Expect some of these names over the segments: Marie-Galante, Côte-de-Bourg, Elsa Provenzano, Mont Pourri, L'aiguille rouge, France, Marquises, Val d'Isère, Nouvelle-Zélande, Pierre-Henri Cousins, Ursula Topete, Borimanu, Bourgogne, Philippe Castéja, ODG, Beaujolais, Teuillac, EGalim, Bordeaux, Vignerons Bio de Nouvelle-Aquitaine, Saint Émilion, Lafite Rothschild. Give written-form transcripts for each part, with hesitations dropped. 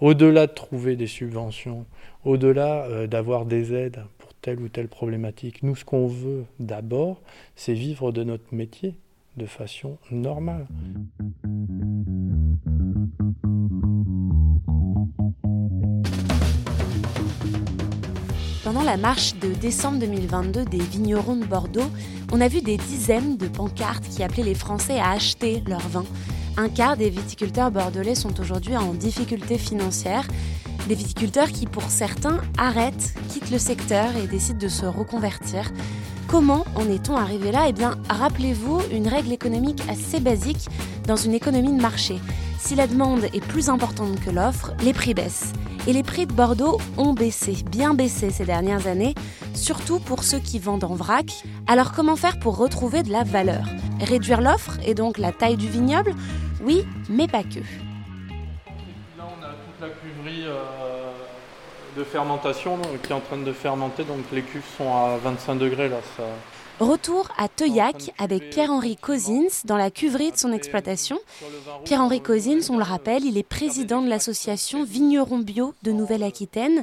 Au-delà de trouver des subventions, au-delà d'avoir des aides pour telle ou telle problématique, nous, ce qu'on veut d'abord, c'est vivre de notre métier de façon normale. Pendant la marche de décembre 2022 des vignerons de Bordeaux, on a vu des dizaines de pancartes qui appelaient les Français à acheter leur vin. Un quart des viticulteurs bordelais sont aujourd'hui en difficulté financière. Des viticulteurs qui, pour certains, arrêtent, quittent le secteur et décident de se reconvertir. Comment en est-on arrivé là ? Eh bien, rappelez-vous une règle économique assez basique dans une économie de marché. Si la demande est plus importante que l'offre, les prix baissent. Et les prix de Bordeaux ont baissé, bien baissé ces dernières années, surtout pour ceux qui vendent en vrac. Alors comment faire pour retrouver de la valeur ? Réduire l'offre et donc la taille du vignoble ? Oui, mais pas que. Là, on a toute la cuverie de fermentation qui est en train de fermenter, donc les cuves sont à 25 degrés là. Ça... Retour à Teuillac avec Pierre-Henri Cousins dans la cuverie de son exploitation. Pierre-Henri Cousins, on le rappelle, il est président de l'association Vignerons Bio de Nouvelle-Aquitaine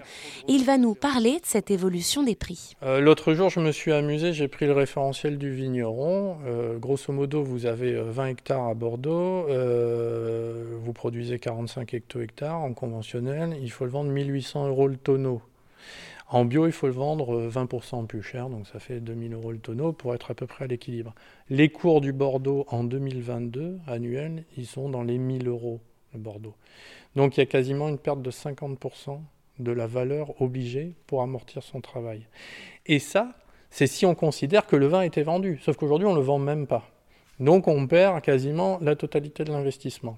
et il va nous parler de cette évolution des prix. L'autre jour, je me suis amusé, j'ai pris le référentiel du vigneron. Grosso modo, vous avez 20 hectares à Bordeaux, vous produisez 45 hecto-hectares en conventionnel, il faut le vendre 1 800 € le tonneau. En bio, il faut le vendre 20% plus cher, donc ça fait 2 000 € le tonneau pour être à peu près à l'équilibre. Les cours du Bordeaux en 2022, annuels, ils sont dans les 1 000 €, le Bordeaux. Donc il y a quasiment une perte de 50% de la valeur obligée pour amortir son travail. Et ça, c'est si on considère que le vin était vendu, sauf qu'aujourd'hui, on ne le vend même pas. Donc on perd quasiment la totalité de l'investissement.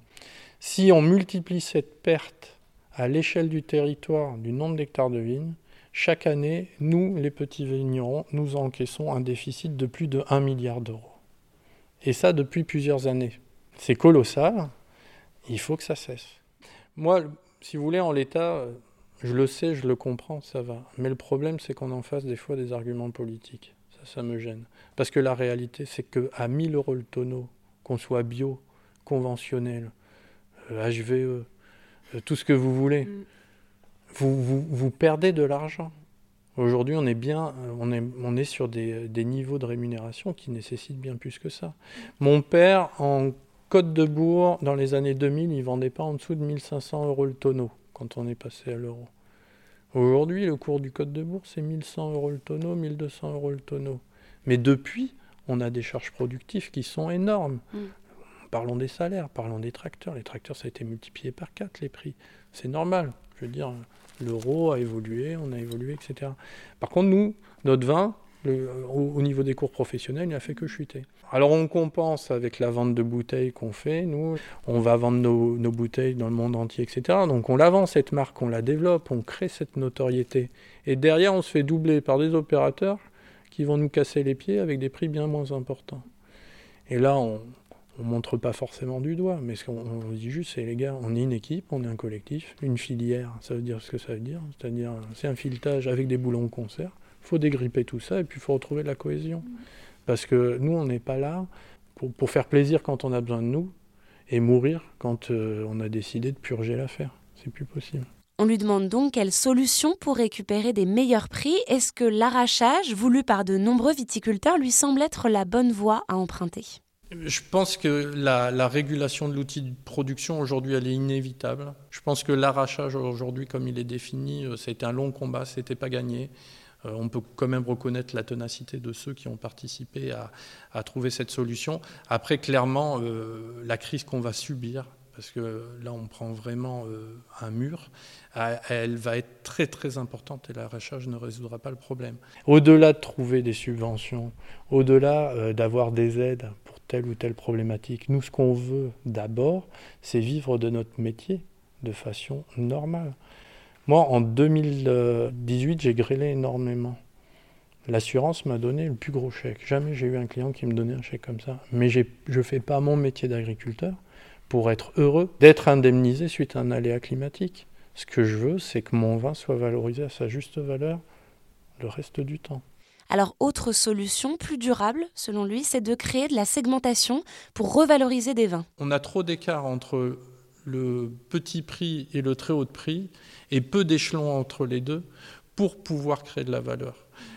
Si on multiplie cette perte à l'échelle du territoire, du nombre d'hectares de vignes, chaque année, nous, les petits vignerons, nous encaissons un déficit de plus de 1 milliard d'euros. Et ça, depuis plusieurs années. C'est colossal, il faut que ça cesse. Moi, si vous voulez, en l'état, je le sais, je le comprends, ça va. Mais le problème, c'est qu'on en fasse des fois des arguments politiques. Ça me gêne. Parce que la réalité, c'est qu'à 1 000 € le tonneau, qu'on soit bio, conventionnel, HVE, tout ce que vous voulez... Vous perdez de l'argent. Aujourd'hui, on est sur des niveaux de rémunération qui nécessitent bien plus que ça. Mon père, en Côte-de-Bourg, dans les années 2000, il ne vendait pas en dessous de 1 500 € le tonneau quand on est passé à l'euro. Aujourd'hui, le cours du Côte-de-Bourg, c'est 1 100 € le tonneau, 1 200 € le tonneau. Mais depuis, on a des charges productives qui sont énormes. Parlons des salaires, parlons des tracteurs. Les tracteurs, ça a été multiplié par 4, les prix. C'est normal. Je veux dire, l'euro a évolué, on a évolué, etc. Par contre, nous, notre vin, au niveau des cours professionnels, il n'a fait que chuter. Alors, on compense avec la vente de bouteilles qu'on fait. Nous, on va vendre nos bouteilles dans le monde entier, etc. Donc, on la vend, cette marque, on la développe, on crée cette notoriété. Et derrière, on se fait doubler par des opérateurs qui vont nous casser les pieds avec des prix bien moins importants. Et là, on ne montre pas forcément du doigt, mais ce qu'on dit juste, c'est les gars, on est une équipe, on est un collectif, une filière, ça veut dire ce que ça veut dire, c'est-à-dire c'est un filetage avec des boulons de concert, il faut dégripper tout ça et puis il faut retrouver de la cohésion. Parce que nous, on n'est pas là pour faire plaisir quand on a besoin de nous et mourir quand on a décidé de purger l'affaire, c'est plus possible. On lui demande donc quelles solutions pour récupérer des meilleurs prix. Est-ce que l'arrachage voulu par de nombreux viticulteurs lui semble être la bonne voie à emprunter ? Je pense que la régulation de l'outil de production, aujourd'hui, elle est inévitable. Je pense que l'arrachage, aujourd'hui, comme il est défini, ça a été un long combat, ce n'était pas gagné. On peut quand même reconnaître la ténacité de ceux qui ont participé à trouver cette solution. Après, clairement, la crise qu'on va subir parce que là on prend vraiment un mur, elle va être très très importante et l'arrachage ne résoudra pas le problème. Au-delà de trouver des subventions, au-delà d'avoir des aides pour telle ou telle problématique, nous ce qu'on veut d'abord, c'est vivre de notre métier de façon normale. Moi en 2018 j'ai grêlé énormément. L'assurance m'a donné le plus gros chèque. Jamais j'ai eu un client qui me donnait un chèque comme ça. Mais je ne fais pas mon métier d'agriculteur pour être heureux d'être indemnisé suite à un aléa climatique. Ce que je veux, c'est que mon vin soit valorisé à sa juste valeur le reste du temps. Alors, autre solution plus durable, selon lui, c'est de créer de la segmentation pour revaloriser des vins. On a trop d'écart entre le petit prix et le très haut de prix et peu d'échelons entre les deux pour pouvoir créer de la valeur.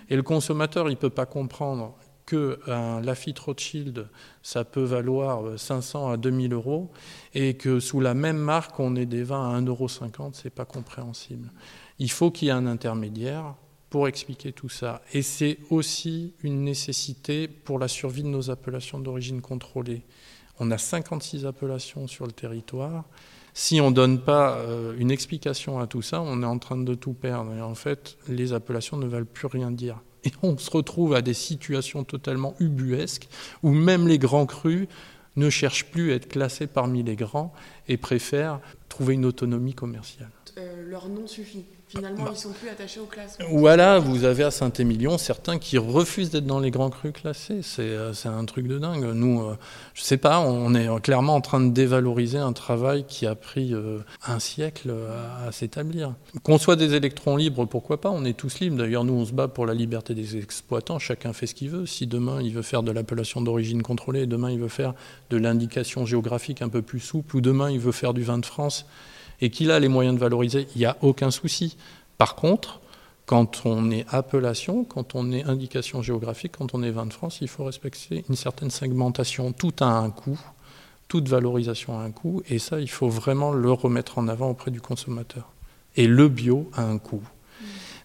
Et le consommateur, il ne peut pas comprendre qu'un Lafite Rothschild, ça peut valoir 500 à 2000 euros, et que sous la même marque, on ait des vins à 1,50€, ce n'est pas compréhensible. Il faut qu'il y ait un intermédiaire pour expliquer tout ça. Et c'est aussi une nécessité pour la survie de nos appellations d'origine contrôlée. On a 56 appellations sur le territoire. Si on ne donne pas une explication à tout ça, on est en train de tout perdre. Et en fait, les appellations ne valent plus rien dire. Et on se retrouve à des situations totalement ubuesques où même les grands crus ne cherchent plus à être classés parmi les grands et préfèrent trouver une autonomie commerciale. Leur nom suffit. Finalement, ils ne sont plus attachés aux classes. Voilà, vous avez à Saint Émilion certains qui refusent d'être dans les grands crus classés. C'est un truc de dingue. Nous, je ne sais pas, on est clairement en train de dévaloriser un travail qui a pris un siècle à s'établir. Qu'on soit des électrons libres, pourquoi pas ? On est tous libres. D'ailleurs, nous, on se bat pour la liberté des exploitants. Chacun fait ce qu'il veut. Si demain, il veut faire de l'appellation d'origine contrôlée, demain, il veut faire de l'indication géographique un peu plus souple, ou demain, il veut faire du vin de France, et qu'il a les moyens de valoriser, il n'y a aucun souci. Par contre, quand on est appellation, quand on est indication géographique, quand on est vin de France, il faut respecter une certaine segmentation. Tout a un coût, toute valorisation a un coût, et ça, il faut vraiment le remettre en avant auprès du consommateur. Et le bio a un coût.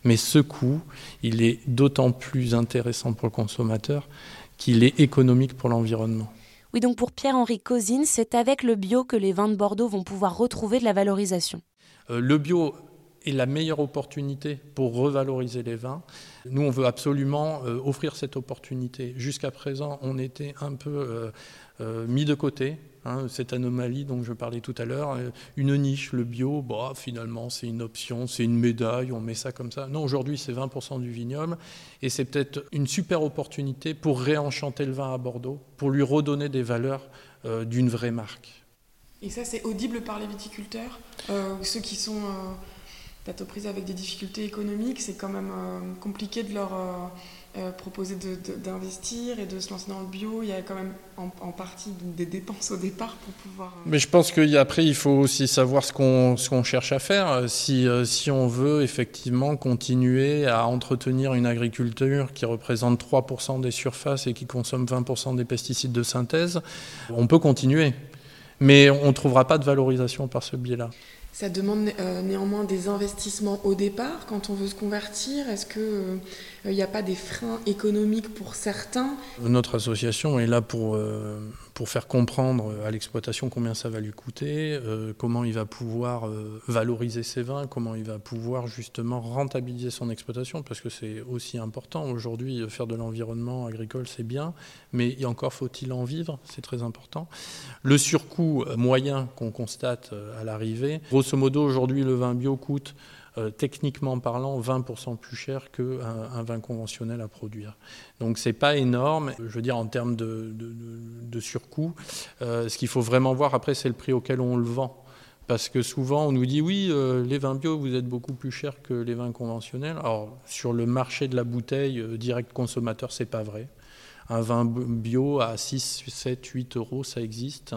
Mais ce coût, il est d'autant plus intéressant pour le consommateur qu'il est économique pour l'environnement. Oui, donc pour Pierre-Henri Cousins, c'est avec le bio que les vins de Bordeaux vont pouvoir retrouver de la valorisation. Le bio est la meilleure opportunité pour revaloriser les vins. Nous, on veut absolument offrir cette opportunité. Jusqu'à présent, on était un peu mis de côté, hein, cette anomalie dont je parlais tout à l'heure. Une niche, le bio, bah, finalement, c'est une option, c'est une médaille, on met ça comme ça. Non, aujourd'hui, c'est 20% du vignoble et c'est peut-être une super opportunité pour réenchanter le vin à Bordeaux, pour lui redonner des valeurs d'une vraie marque. Et ça, c'est audible par les viticulteurs, ceux qui sont... D'être aux prises avec des difficultés économiques, c'est quand même compliqué de leur proposer d'investir et de se lancer dans le bio. Il y a quand même en partie des dépenses au départ pour pouvoir... Mais je pense qu'après, il faut aussi savoir ce qu'on cherche à faire. Si on veut effectivement continuer à entretenir une agriculture qui représente 3% des surfaces et qui consomme 20% des pesticides de synthèse, on peut continuer. Mais on ne trouvera pas de valorisation par ce biais-là. Ça demande néanmoins des investissements au départ quand on veut se convertir. Est-ce qu'il n'y a pas des freins économiques pour certains ? Notre association est là pour faire comprendre à l'exploitation combien ça va lui coûter, comment il va pouvoir valoriser ses vins, comment il va pouvoir justement rentabiliser son exploitation, parce que c'est aussi important. Aujourd'hui, faire de l'environnement agricole, c'est bien, mais encore faut-il en vivre, c'est très important. Le surcoût moyen qu'on constate à l'arrivée, grosso modo, aujourd'hui, le vin bio coûte, techniquement parlant, 20% plus cher qu'un vin conventionnel à produire. Donc, ce n'est pas énorme. Je veux dire, en termes de surcoût, ce qu'il faut vraiment voir, après, c'est le prix auquel on le vend. Parce que souvent, on nous dit, oui, les vins bio, vous êtes beaucoup plus chers que les vins conventionnels. Alors, sur le marché de la bouteille, direct consommateur, ce n'est pas vrai. Un vin bio à 6, 7, 8 euros, ça existe.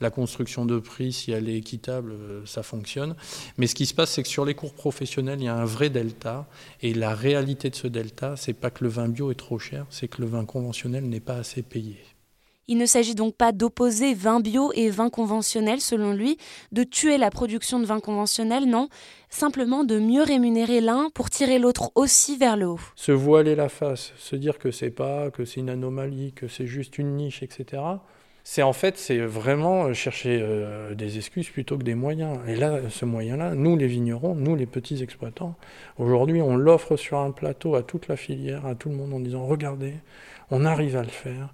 La construction de prix, si elle est équitable, ça fonctionne. Mais ce qui se passe, c'est que sur les cours professionnels, il y a un vrai delta. Et la réalité de ce delta, c'est pas que le vin bio est trop cher, c'est que le vin conventionnel n'est pas assez payé. Il ne s'agit donc pas d'opposer vin bio et vin conventionnel, selon lui, de tuer la production de vin conventionnel, non, simplement de mieux rémunérer l'un pour tirer l'autre aussi vers le haut. Se voiler la face, se dire que c'est une anomalie, que c'est juste une niche, etc., C'est vraiment chercher des excuses plutôt que des moyens. Et là, ce moyen-là, nous les vignerons, nous les petits exploitants, aujourd'hui on l'offre sur un plateau à toute la filière, à tout le monde en disant « Regardez, on arrive à le faire ».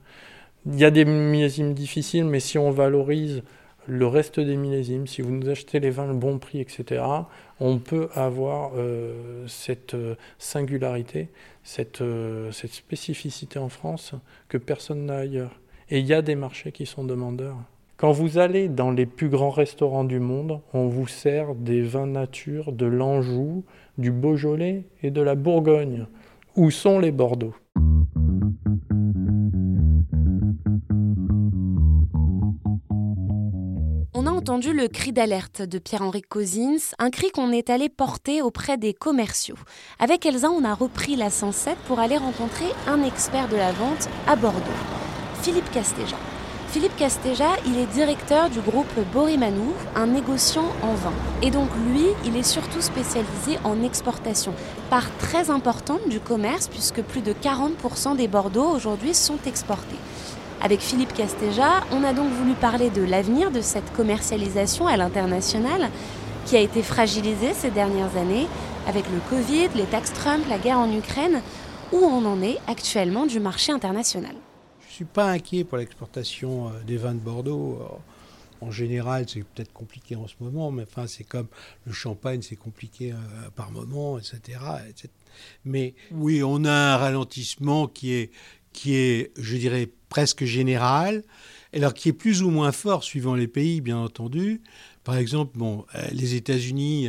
Il y a des millésimes difficiles, mais si on valorise le reste des millésimes, si vous nous achetez les vins le bon prix, etc., on peut avoir cette singularité, cette spécificité en France que personne n'a ailleurs. Et il y a des marchés qui sont demandeurs. Quand vous allez dans les plus grands restaurants du monde, on vous sert des vins nature de l'Anjou, du Beaujolais et de la Bourgogne. Où sont les Bordeaux ? On a entendu le cri d'alerte de Pierre-Henri Cousins, un cri qu'on est allé porter auprès des commerciaux. Avec Elsa, on a repris la 107 pour aller rencontrer un expert de la vente à Bordeaux, Philippe Castéja. Philippe Castéja, il est directeur du groupe Borimanu, un négociant en vin. Et donc lui, il est surtout spécialisé en exportation. Part très importante du commerce, puisque plus de 40% des Bordeaux aujourd'hui sont exportés. Avec Philippe Castéja, on a donc voulu parler de l'avenir de cette commercialisation à l'international, qui a été fragilisée ces dernières années, avec le Covid, les taxes Trump, la guerre en Ukraine, où on en est actuellement du marché international. Je ne suis pas inquiet pour l'exportation des vins de Bordeaux. En général, c'est peut-être compliqué en ce moment, mais enfin, c'est comme le champagne, c'est compliqué par moment, etc. Mais oui, on a un ralentissement qui est, je dirais, presque général, alors qui est plus ou moins fort suivant les pays, bien entendu. Par exemple, les États-Unis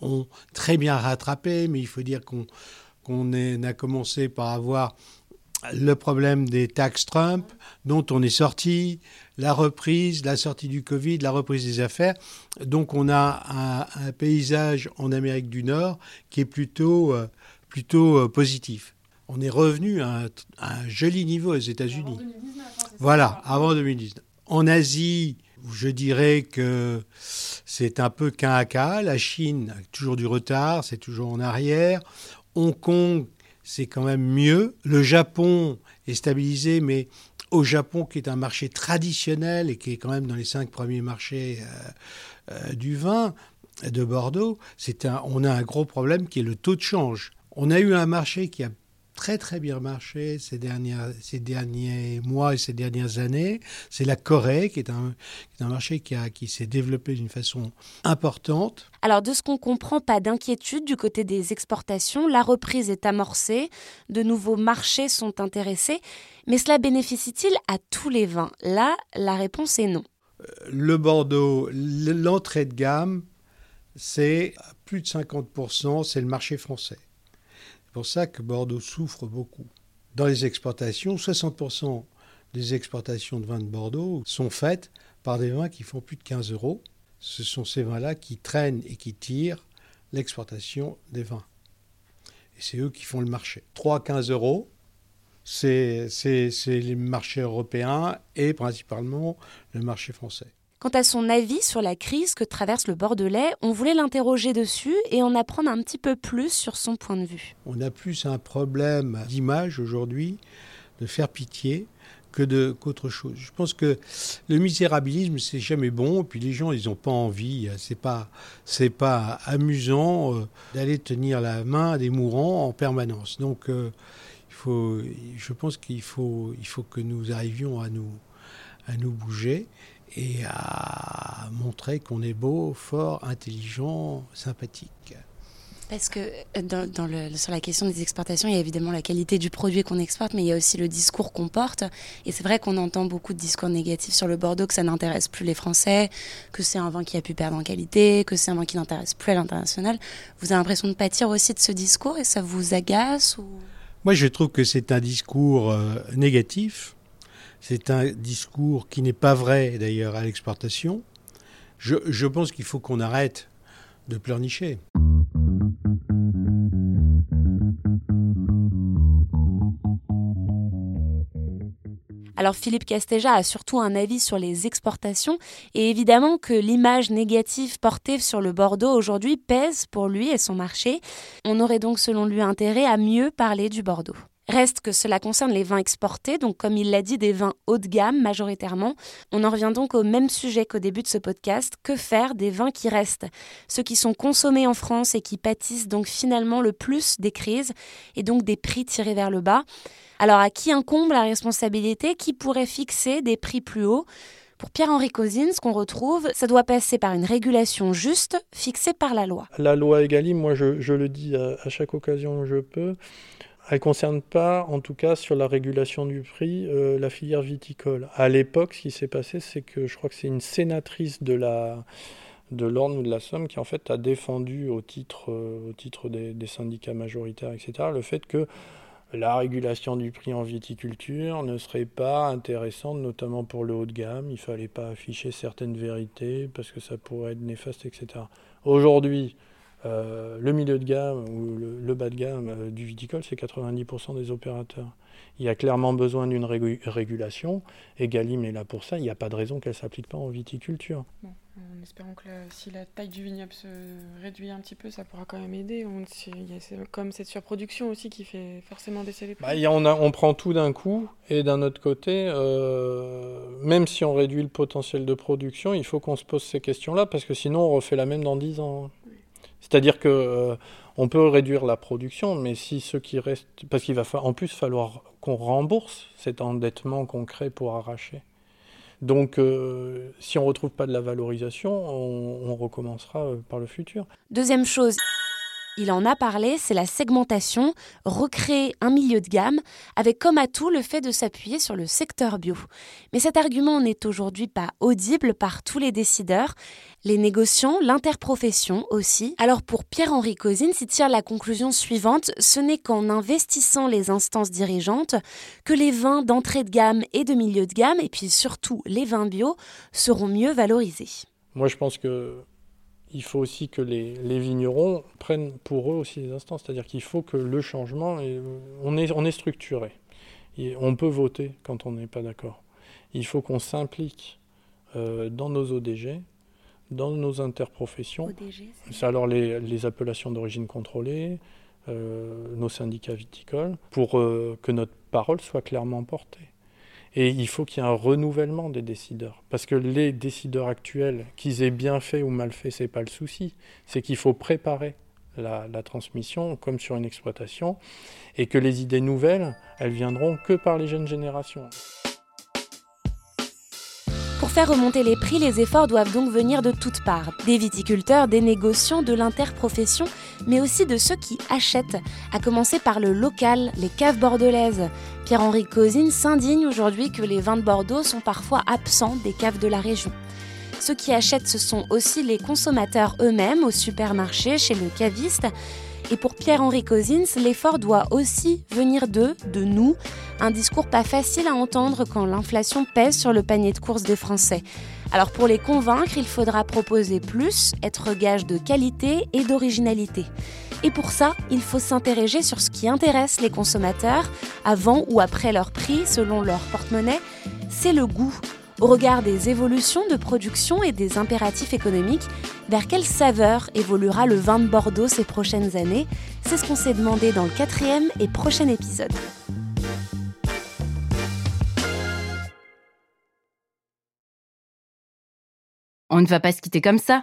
ont très bien rattrapé, mais il faut dire qu'on a commencé par avoir le problème des taxes Trump, dont on est sorti, la reprise, la sortie du Covid, la reprise des affaires. Donc on a un paysage en Amérique du Nord qui est plutôt positif. On est revenu à un joli niveau aux États-Unis. Avant 2019, avant 2019. En Asie, je dirais que c'est un peu cas à cas. La Chine a toujours du retard, c'est toujours en arrière. Hong Kong, c'est quand même mieux. Le Japon est stabilisé, mais au Japon, qui est un marché traditionnel et qui est quand même dans les 5 premiers marchés du vin de Bordeaux, on a un gros problème qui est le taux de change. On a eu un marché qui a très très bien marché ces derniers mois et ces dernières années. C'est la Corée qui est un marché qui s'est développé d'une façon importante. Alors de ce qu'on comprend, pas d'inquiétude du côté des exportations. La reprise est amorcée, de nouveaux marchés sont intéressés. Mais cela bénéficie-t-il à tous les vins ? Là, la réponse est non. Le Bordeaux, l'entrée de gamme, c'est plus de 50%, c'est le marché français. C'est pour ça que Bordeaux souffre beaucoup. Dans les exportations, 60% des exportations de vins de Bordeaux sont faites par des vins qui font plus de 15 euros. Ce sont ces vins-là qui traînent et qui tirent l'exportation des vins. Et c'est eux qui font le marché. 3-15 euros, c'est les marchés européens et principalement le marché français. Quant à son avis sur la crise que traverse le Bordelais, on voulait l'interroger dessus et en apprendre un petit peu plus sur son point de vue. On a plus un problème d'image aujourd'hui, de faire pitié, qu'autre chose. Je pense que le misérabilisme, c'est jamais bon. Puis les gens, ils n'ont pas envie. C'est pas amusant d'aller tenir la main des mourants en permanence. Donc, je pense qu'il faut que nous arrivions à nous bouger et à montrer qu'on est beau, fort, intelligent, sympathique. Parce que sur la question des exportations, il y a évidemment la qualité du produit qu'on exporte, mais il y a aussi le discours qu'on porte. Et c'est vrai qu'on entend beaucoup de discours négatifs sur le Bordeaux, que ça n'intéresse plus les Français, que c'est un vin qui a pu perdre en qualité, que c'est un vin qui n'intéresse plus à l'international. Vous avez l'impression de pâtir aussi de ce discours et ça vous agace ou... Moi, je trouve que c'est un discours négatif. C'est un discours qui n'est pas vrai, d'ailleurs, à l'exportation. Je pense qu'il faut qu'on arrête de pleurnicher. Alors Philippe Castéja a surtout un avis sur les exportations et évidemment que l'image négative portée sur le Bordeaux aujourd'hui pèse pour lui et son marché. On aurait donc selon lui intérêt à mieux parler du Bordeaux. Reste que cela concerne les vins exportés, donc comme il l'a dit, des vins haut de gamme majoritairement. On en revient donc au même sujet qu'au début de ce podcast, que faire des vins qui restent, ceux qui sont consommés en France et qui pâtissent donc finalement le plus des crises et donc des prix tirés vers le bas. Alors à qui incombe la responsabilité? Qui pourrait fixer des prix plus hauts? Pour Pierre-Henri Cousins, ce qu'on retrouve, ça doit passer par une régulation juste, fixée par la loi. La loi EGalim, moi je le dis à chaque occasion que je peux, elle ne concerne pas, en tout cas sur la régulation du prix, la filière viticole. À l'époque, ce qui s'est passé, c'est que je crois que c'est une sénatrice de l'Orne ou de la Somme qui en fait a défendu au titre des syndicats majoritaires, etc., le fait que la régulation du prix en viticulture ne serait pas intéressante, notamment pour le haut de gamme. Il ne fallait pas afficher certaines vérités parce que ça pourrait être néfaste, etc. Aujourd'hui, le milieu de gamme ou le bas de gamme du viticole, c'est 90% des opérateurs. Il y a clairement besoin d'une régulation. EGalim est là pour ça. Il n'y a pas de raison qu'elle ne s'applique pas en viticulture. Bon, en espérant que si la taille du vignoble se réduit un petit peu, ça pourra quand même aider. Il y a comme cette surproduction aussi qui fait forcément baisser les prix. On prend tout d'un coup. Et d'un autre côté, même si on réduit le potentiel de production, il faut qu'on se pose ces questions-là. Parce que sinon, on refait la même dans 10 ans. Oui. C'est-à-dire que on peut réduire la production, mais si ceux qui restent... Parce qu'il va en plus falloir qu'on rembourse cet endettement qu'on crée pour arracher. Donc, si on ne retrouve pas de la valorisation, on recommencera par le futur. Deuxième chose, il en a parlé, c'est la segmentation, recréer un milieu de gamme, avec comme atout le fait de s'appuyer sur le secteur bio. Mais cet argument n'est aujourd'hui pas audible par tous les décideurs, les négociants, l'interprofession aussi. Alors pour Pierre-Henri Cousins, il tire la conclusion suivante, ce n'est qu'en investissant les instances dirigeantes que les vins d'entrée de gamme et de milieu de gamme, et puis surtout les vins bio, seront mieux valorisés. Moi je pense que... il faut aussi que les vignerons prennent pour eux aussi les instances. C'est-à-dire qu'il faut que le changement... On est structuré. Et on peut voter quand on n'est pas d'accord. Il faut qu'on s'implique dans nos ODG, dans nos interprofessions. ODG, c'est alors les appellations d'origine contrôlée, nos syndicats viticoles, pour que notre parole soit clairement portée. Et il faut qu'il y ait un renouvellement des décideurs. Parce que les décideurs actuels, qu'ils aient bien fait ou mal fait, ce n'est pas le souci. C'est qu'il faut préparer la transmission, comme sur une exploitation, et que les idées nouvelles, elles viendront que par les jeunes générations. Pour faire remonter les prix, les efforts doivent donc venir de toutes parts. Des viticulteurs, des négociants, de l'interprofession, mais aussi de ceux qui achètent, à commencer par le local, les caves bordelaises. Pierre-Henri Cousins s'indigne aujourd'hui que les vins de Bordeaux sont parfois absents des caves de la région. Ceux qui achètent, ce sont aussi les consommateurs eux-mêmes, au supermarché, chez le caviste. Et pour Pierre-Henri Cousins, l'effort doit aussi venir d'eux, de nous. Un discours pas facile à entendre quand l'inflation pèse sur le panier de courses des Français. Alors pour les convaincre, il faudra proposer plus, être gage de qualité et d'originalité. Et pour ça, il faut s'interroger sur ce qui intéresse les consommateurs, avant ou après leur prix, selon leur porte-monnaie, c'est le goût. Au regard des évolutions de production et des impératifs économiques, vers quelle saveur évoluera le vin de Bordeaux ces prochaines années? C'est ce qu'on s'est demandé dans le 4e et prochain épisode. On ne va pas se quitter comme ça.